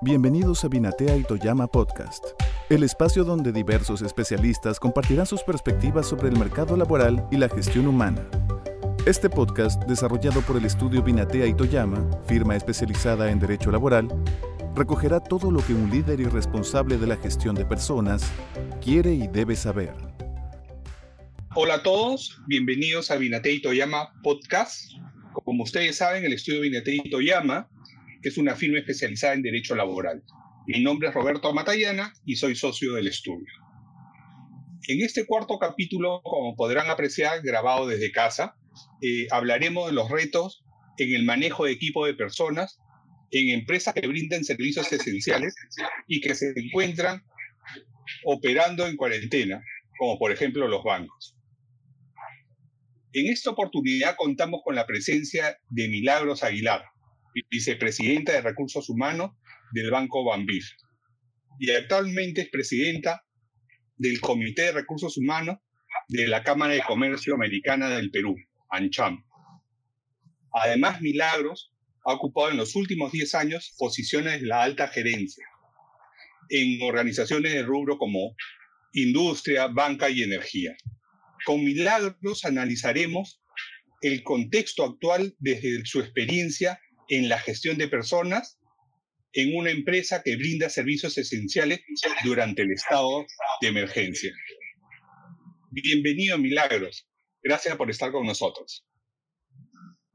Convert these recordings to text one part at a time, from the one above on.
Bienvenidos a Binatea y Toyama Podcast, el espacio donde diversos especialistas compartirán sus perspectivas sobre el mercado laboral y la gestión humana. Este podcast, desarrollado por el estudio Binatea y Toyama, firma especializada en Derecho Laboral, recogerá todo lo que un líder y responsable de la gestión de personas quiere y debe saber. Hola a todos, bienvenidos a Binatea y Toyama Podcast. Como ustedes saben, el estudio Binatea y Toyama es una firma especializada en Derecho Laboral. Mi nombre es Roberto Matallana y soy socio del estudio. En este cuarto capítulo, como podrán apreciar, grabado desde casa, hablaremos de los retos en el manejo de equipo de personas en empresas que brinden servicios esenciales y que se encuentran operando en cuarentena, como por ejemplo los bancos. En esta oportunidad contamos con la presencia de Milagros Aguilar, vicepresidenta de Recursos Humanos del Banco Bambir, y actualmente es presidenta del Comité de Recursos Humanos de la Cámara de Comercio Americana del Perú, ANCHAM. Además, Milagros ha ocupado en los últimos 10 años posiciones de la alta gerencia en organizaciones de rubro como industria, banca y energía. Con Milagros analizaremos el contexto actual desde su experiencia en la gestión de personas en una empresa que brinda servicios esenciales durante el estado de emergencia. Bienvenido, Milagros. Gracias por estar con nosotros.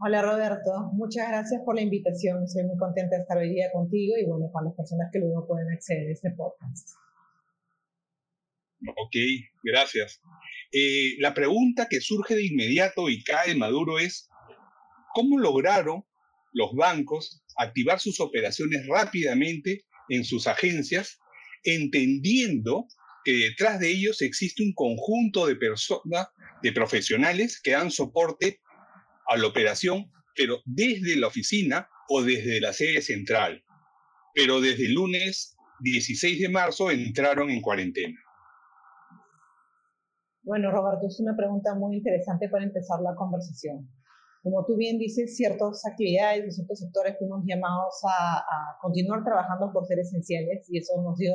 Hola, Roberto. Muchas gracias por la invitación. Soy muy contenta de estar hoy día contigo y bueno, con las personas que luego pueden acceder a este podcast. Ok, gracias. La pregunta que surge de inmediato y cae maduro es, ¿cómo lograron los bancos activar sus operaciones rápidamente en sus agencias, entendiendo que detrás de ellos existe un conjunto de personas, de profesionales que dan soporte a la operación, pero desde la oficina o desde la sede central? Pero desde el lunes 16 de marzo entraron en cuarentena. Bueno, Roberto, es una pregunta muy interesante para empezar la conversación. Como tú bien dices, ciertas actividades y ciertos sectores fuimos llamados a continuar trabajando por ser esenciales y eso nos dio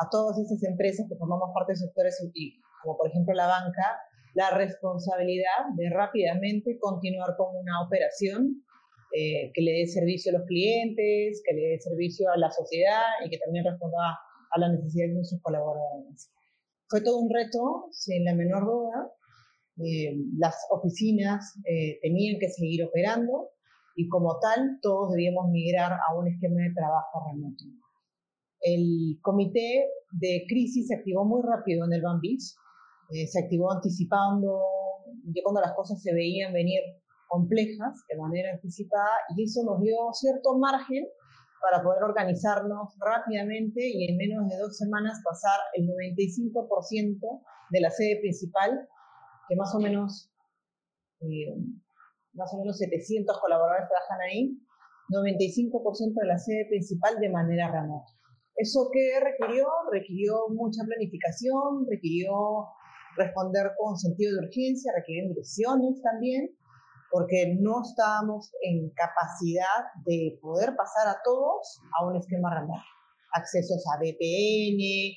a todas esas empresas que formamos parte de sectores, como por ejemplo la banca, la responsabilidad de rápidamente continuar con una operación que le dé servicio a los clientes, que le dé servicio a la sociedad y que también responda a las necesidades de sus colaboradores. Fue todo un reto, sin la menor duda. Las oficinas tenían que seguir operando y como tal todos debíamos migrar a un esquema de trabajo remoto. El comité de crisis se activó muy rápido en el Bambir, se activó anticipando, ya cuando las cosas se veían venir complejas de manera anticipada, y eso nos dio cierto margen para poder organizarnos rápidamente y en menos de 2 semanas pasar el 95% de la sede principal, que más o menos 700 colaboradores trabajan ahí, 95% de la sede principal de manera remota. ¿Eso qué requirió? Requirió mucha planificación, requirió responder con sentido de urgencia, requirió inversiones también, porque no estábamos en capacidad de poder pasar a todos a un esquema remoto. Accesos a VPN,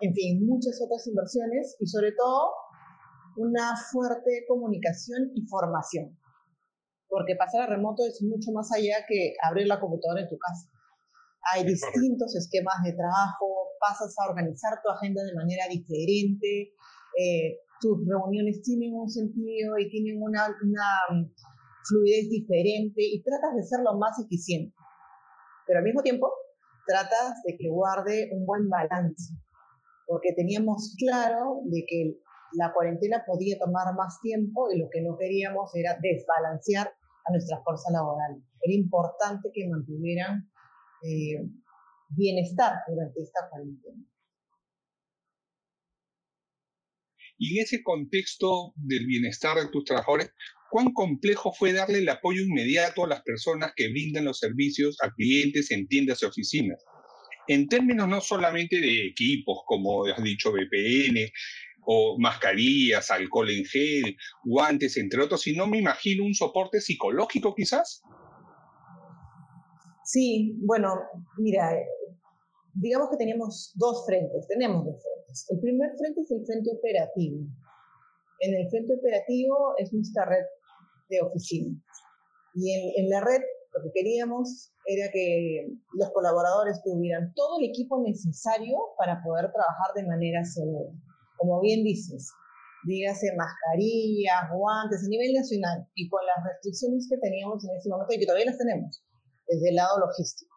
en fin, muchas otras inversiones y sobre todo una fuerte comunicación y formación, porque pasar a remoto es mucho más allá que abrir la computadora en tu casa. Hay distintos esquemas de trabajo, pasas a organizar tu agenda de manera diferente, tus reuniones tienen un sentido y tienen una fluidez diferente y tratas de ser lo más eficiente, pero al mismo tiempo tratas de que guarde un buen balance, porque teníamos claro de que la cuarentena podía tomar más tiempo y lo que no queríamos era desbalancear a nuestra fuerza laboral. Era importante que mantuvieran bienestar durante esta cuarentena. Y en ese contexto del bienestar de tus trabajadores, ¿cuán complejo fue darle el apoyo inmediato a las personas que brindan los servicios a clientes en tiendas y oficinas? En términos no solamente de equipos, como has dicho, VPN, o mascarillas, alcohol en gel, guantes, entre otros, sino me imagino un soporte psicológico quizás. Sí, bueno, mira, digamos que tenemos dos frentes. El primer frente es el frente operativo. En el frente operativo es nuestra red de oficinas. Y en la red lo que queríamos era que los colaboradores tuvieran todo el equipo necesario para poder trabajar de manera segura. Como bien dices, dígase mascarillas, guantes a nivel nacional y con las restricciones que teníamos en ese momento y que todavía las tenemos desde el lado logístico.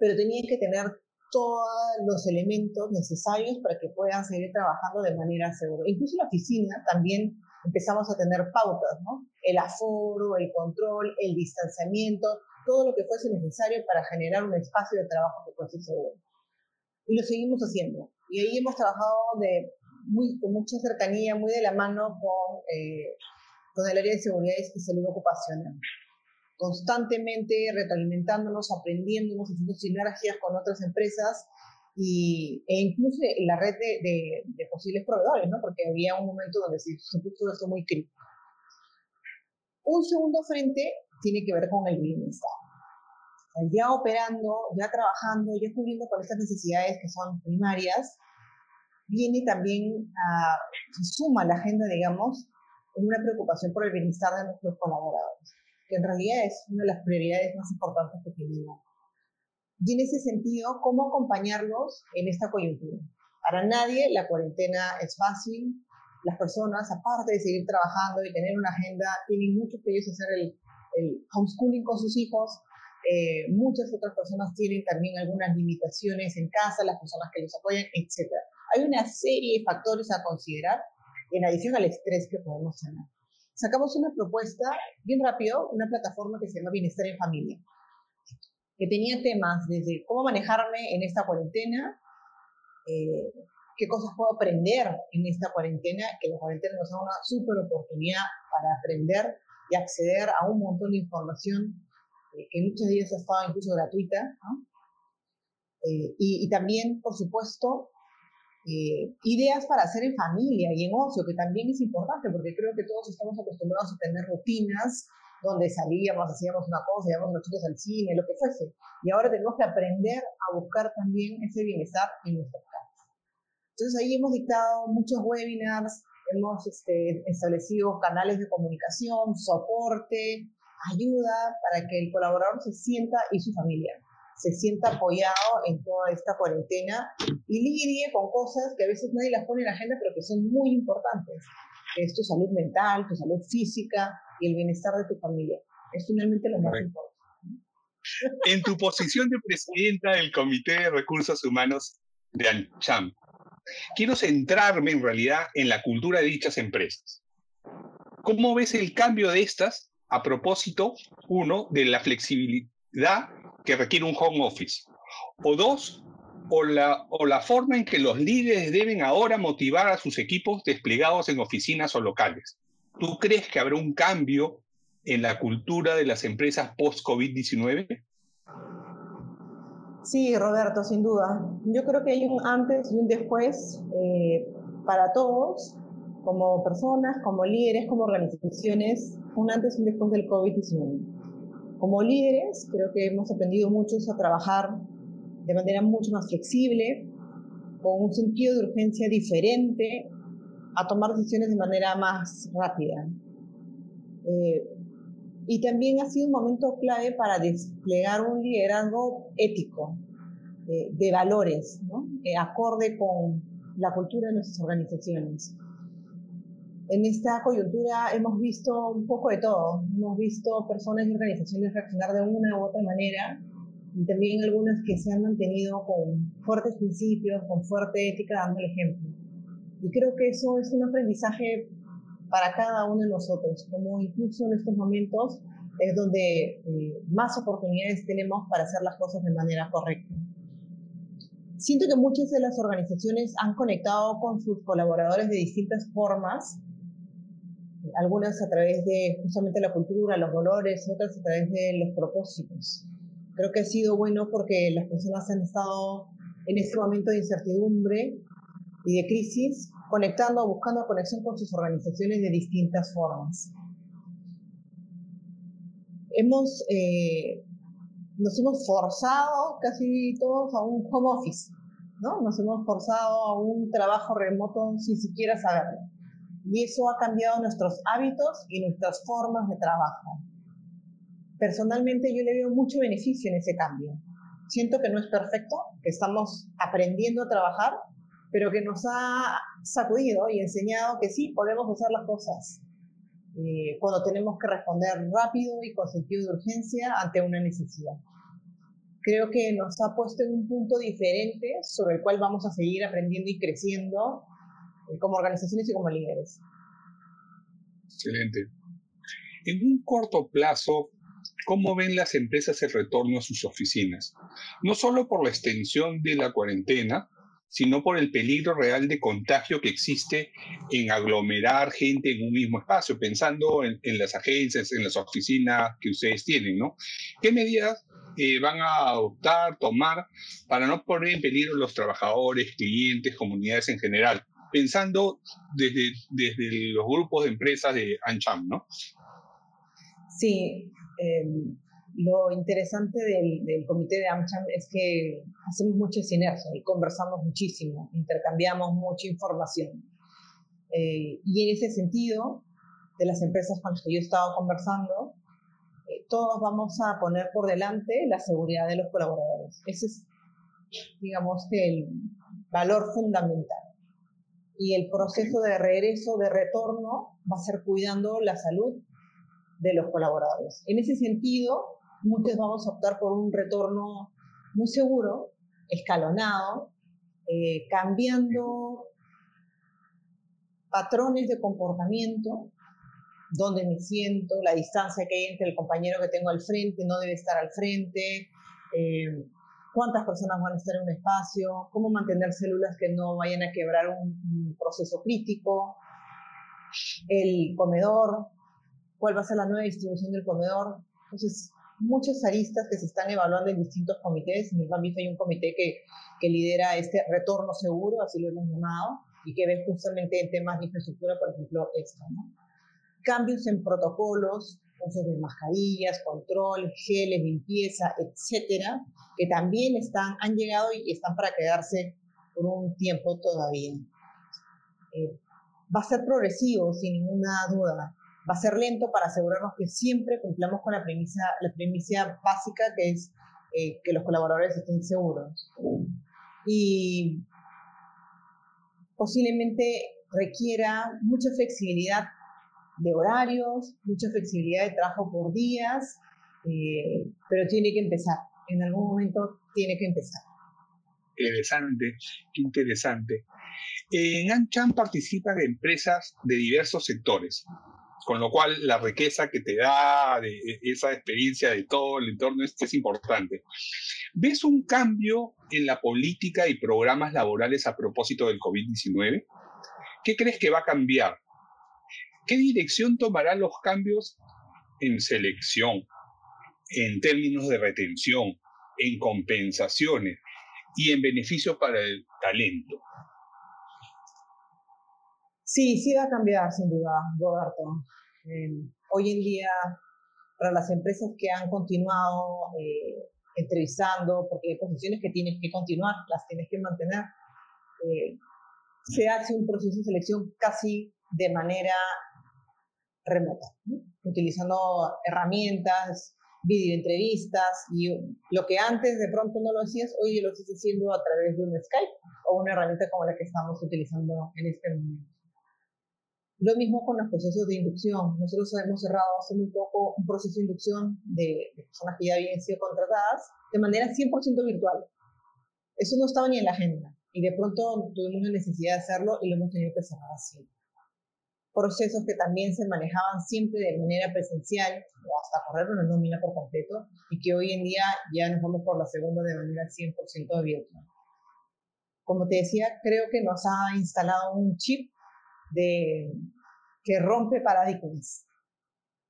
Pero tenían que tener todos los elementos necesarios para que puedan seguir trabajando de manera segura. Incluso en la oficina también empezamos a tener pautas, ¿no? El aforo, el control, el distanciamiento, todo lo que fuese necesario para generar un espacio de trabajo que fuese seguro. Y lo seguimos haciendo. Y ahí hemos trabajado con mucha cercanía, muy de la mano con el área de seguridad y salud ocupacional. Constantemente retroalimentándonos, aprendiéndonos, haciendo sinergias con otras empresas e incluso en la red de posibles proveedores, ¿no? Porque había un momento donde se puso esto muy crítico. Un segundo frente tiene que ver con el bienestar. O sea, ya operando, ya trabajando, ya cubriendo con estas necesidades que son primarias, viene también se suma a la agenda, digamos, una preocupación por el bienestar de nuestros colaboradores, que en realidad es una de las prioridades más importantes que tenemos. Y en ese sentido, ¿cómo acompañarlos en esta coyuntura? Para nadie la cuarentena es fácil. Las personas, aparte de seguir trabajando y tener una agenda, tienen muchos que ellos hacer el homeschooling con sus hijos. Muchas otras personas tienen también algunas limitaciones en casa, las personas que los apoyan, etc. Hay una serie de factores a considerar en adición al estrés que podemos tener. Sacamos una propuesta, bien rápido, una plataforma que se llama Bienestar en Familia, que tenía temas desde cómo manejarme en esta cuarentena, qué cosas puedo aprender en esta cuarentena, que la cuarentena nos da una súper oportunidad para aprender y acceder a un montón de información que muchos días ha estado incluso gratuita, ¿no? Y también, por supuesto, ideas para hacer en familia y en ocio, que también es importante, porque creo que todos estamos acostumbrados a tener rutinas donde salíamos, hacíamos una cosa, llevábamos a los chicos al cine, lo que fuese. Y ahora tenemos que aprender a buscar también ese bienestar en nuestras casas. Entonces ahí hemos dictado muchos webinars, hemos establecido canales de comunicación, soporte, ayuda para que el colaborador se sienta y su familia se sienta apoyado en toda esta cuarentena y lidie con cosas que a veces nadie las pone en la agenda, pero que son muy importantes, que es tu salud mental, tu salud física y el bienestar de tu familia. Es finalmente lo más importante. En tu posición de presidenta del Comité de Recursos Humanos de ANCHAM, quiero centrarme en realidad en la cultura de dichas empresas. ¿Cómo ves el cambio de estas a propósito, uno, de la flexibilidad que requiere un home office? O dos, o la forma en que los líderes deben ahora motivar a sus equipos desplegados en oficinas o locales. ¿Tú crees que habrá un cambio en la cultura de las empresas post-COVID-19? Sí, Roberto, sin duda. Yo creo que hay un antes y un después para todos, como personas, como líderes, como organizaciones, un antes y un después del COVID-19. Como líderes, creo que hemos aprendido muchos a trabajar de manera mucho más flexible, con un sentido de urgencia diferente, a tomar decisiones de manera más rápida. Y también ha sido un momento clave para desplegar un liderazgo ético, de valores, ¿no? Acorde con la cultura de nuestras organizaciones. En esta coyuntura hemos visto un poco de todo. Hemos visto personas y organizaciones reaccionar de una u otra manera, y también algunas que se han mantenido con fuertes principios, con fuerte ética, dando el ejemplo. Y creo que eso es un aprendizaje para cada uno de nosotros, como incluso en estos momentos es donde más oportunidades tenemos para hacer las cosas de manera correcta. Siento que muchas de las organizaciones han conectado con sus colaboradores de distintas formas, algunas a través de justamente la cultura, los valores, otras a través de los propósitos. Creo que ha sido bueno porque las personas han estado en este momento de incertidumbre y de crisis, conectando, buscando conexión con sus organizaciones de distintas formas. Hemos nos hemos forzado casi todos a un home office, ¿no? Nos hemos forzado a un trabajo remoto sin siquiera saberlo. Y eso ha cambiado nuestros hábitos y nuestras formas de trabajo. Personalmente yo le veo mucho beneficio en ese cambio. Siento que no es perfecto, que estamos aprendiendo a trabajar, pero que nos ha sacudido y enseñado que sí, podemos hacer las cosas cuando tenemos que responder rápido y con sentido de urgencia ante una necesidad. Creo que nos ha puesto en un punto diferente sobre el cual vamos a seguir aprendiendo y creciendo como organizaciones y como líderes. Excelente. En un corto plazo, ¿cómo ven las empresas el retorno a sus oficinas? No solo por la extensión de la cuarentena, sino por el peligro real de contagio que existe en aglomerar gente en un mismo espacio, pensando en las agencias, en las oficinas que ustedes tienen, ¿no? ¿Qué medidas van a adoptar, tomar, para no poner en peligro los trabajadores, clientes, comunidades en general? Pensando desde los grupos de empresas de AmCham, ¿no? Sí, lo interesante del comité de AmCham es que hacemos mucha sinergia y conversamos muchísimo, intercambiamos mucha información. Y en ese sentido, de las empresas con las que yo he estado conversando, todos vamos a poner por delante la seguridad de los colaboradores. Ese es, digamos, el valor fundamental. Y el proceso de regreso, de retorno, va a ser cuidando la salud de los colaboradores. En ese sentido, muchos vamos a optar por un retorno muy seguro, escalonado, cambiando patrones de comportamiento, dónde me siento, la distancia que hay entre el compañero que tengo al frente, no debe estar al frente, cuántas personas van a estar en un espacio, cómo mantener células que no vayan a quebrar un proceso crítico, el comedor, cuál va a ser la nueva distribución del comedor. Entonces, muchas aristas que se están evaluando en distintos comités. En el Bambir hay un comité que lidera este retorno seguro, así lo hemos llamado, y que ve justamente en temas de infraestructura, por ejemplo, esto, ¿no? Cambios en protocolos, uso de mascarillas, control, geles, limpieza, etcétera, que también han llegado y están para quedarse por un tiempo todavía. Va a ser progresivo, sin ninguna duda. Va a ser lento para asegurarnos que siempre cumplamos con la premisa básica, que es que los colaboradores estén seguros. Y posiblemente requiera mucha flexibilidad de horarios, mucha flexibilidad de trabajo por días, pero tiene que empezar. En algún momento tiene que empezar. Interesante, interesante. En AmCham participan empresas de diversos sectores, con lo cual la riqueza que te da de esa experiencia de todo el entorno es importante. ¿Ves un cambio en la política y programas laborales a propósito del COVID-19? ¿Qué crees que va a cambiar? ¿Qué dirección tomarán los cambios en selección, en términos de retención, en compensaciones y en beneficios para el talento? Sí, sí va a cambiar, sin duda, Roberto. Hoy en día, para las empresas que han continuado entrevistando, porque hay posiciones que tienes que continuar, las tienes que mantener, se hace un proceso de selección casi de manera remota, ¿no? Utilizando herramientas, videoentrevistas, y lo que antes de pronto no lo hacías, hoy lo estás haciendo a través de un Skype o una herramienta como la que estamos utilizando en este momento. Lo mismo con los procesos de inducción. Nosotros hemos cerrado hace muy poco un proceso de inducción de personas que ya habían sido contratadas de manera 100% virtual. Eso no estaba ni en la agenda y de pronto tuvimos la necesidad de hacerlo y lo hemos tenido que cerrar así. Procesos que también se manejaban siempre de manera presencial, o hasta correr una nómina por completo, y que hoy en día ya nos vamos por la segunda de manera 100% abierta. Como te decía, creo que nos ha instalado un chip que rompe paradigmas.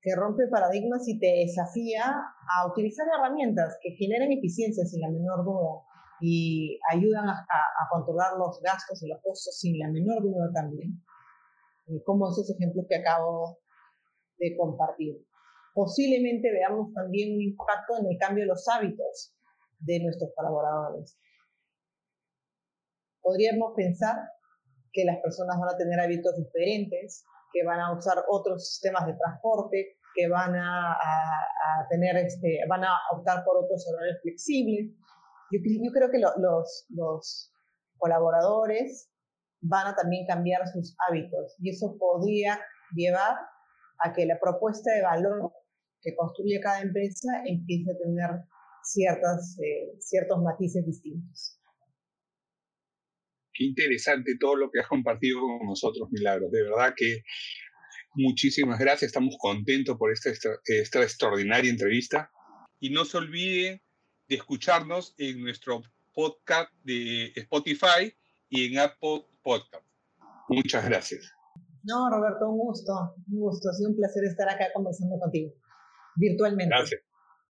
Que rompe paradigmas y te desafía a utilizar herramientas que generan eficiencia sin la menor duda y ayudan a controlar los gastos y los costos sin la menor duda también, como esos ejemplos que acabo de compartir. posiblemente veamos también un impacto en el cambio de los hábitos de nuestros colaboradores. Podríamos pensar que las personas van a tener hábitos diferentes, que van a usar otros sistemas de transporte, que van a optar por otros horarios flexibles. Yo creo que los colaboradores van a también cambiar sus hábitos y eso podría llevar a que la propuesta de valor que construye cada empresa empiece a tener ciertos matices distintos. Qué interesante todo lo que has compartido con nosotros, Milagros. De verdad que muchísimas gracias. Estamos contentos por esta extraordinaria entrevista. Y no se olvide de escucharnos en nuestro podcast de Spotify y en Apple Podcast. Muchas gracias. No, Roberto, un gusto. Ha sido un placer estar acá conversando contigo, virtualmente. Gracias.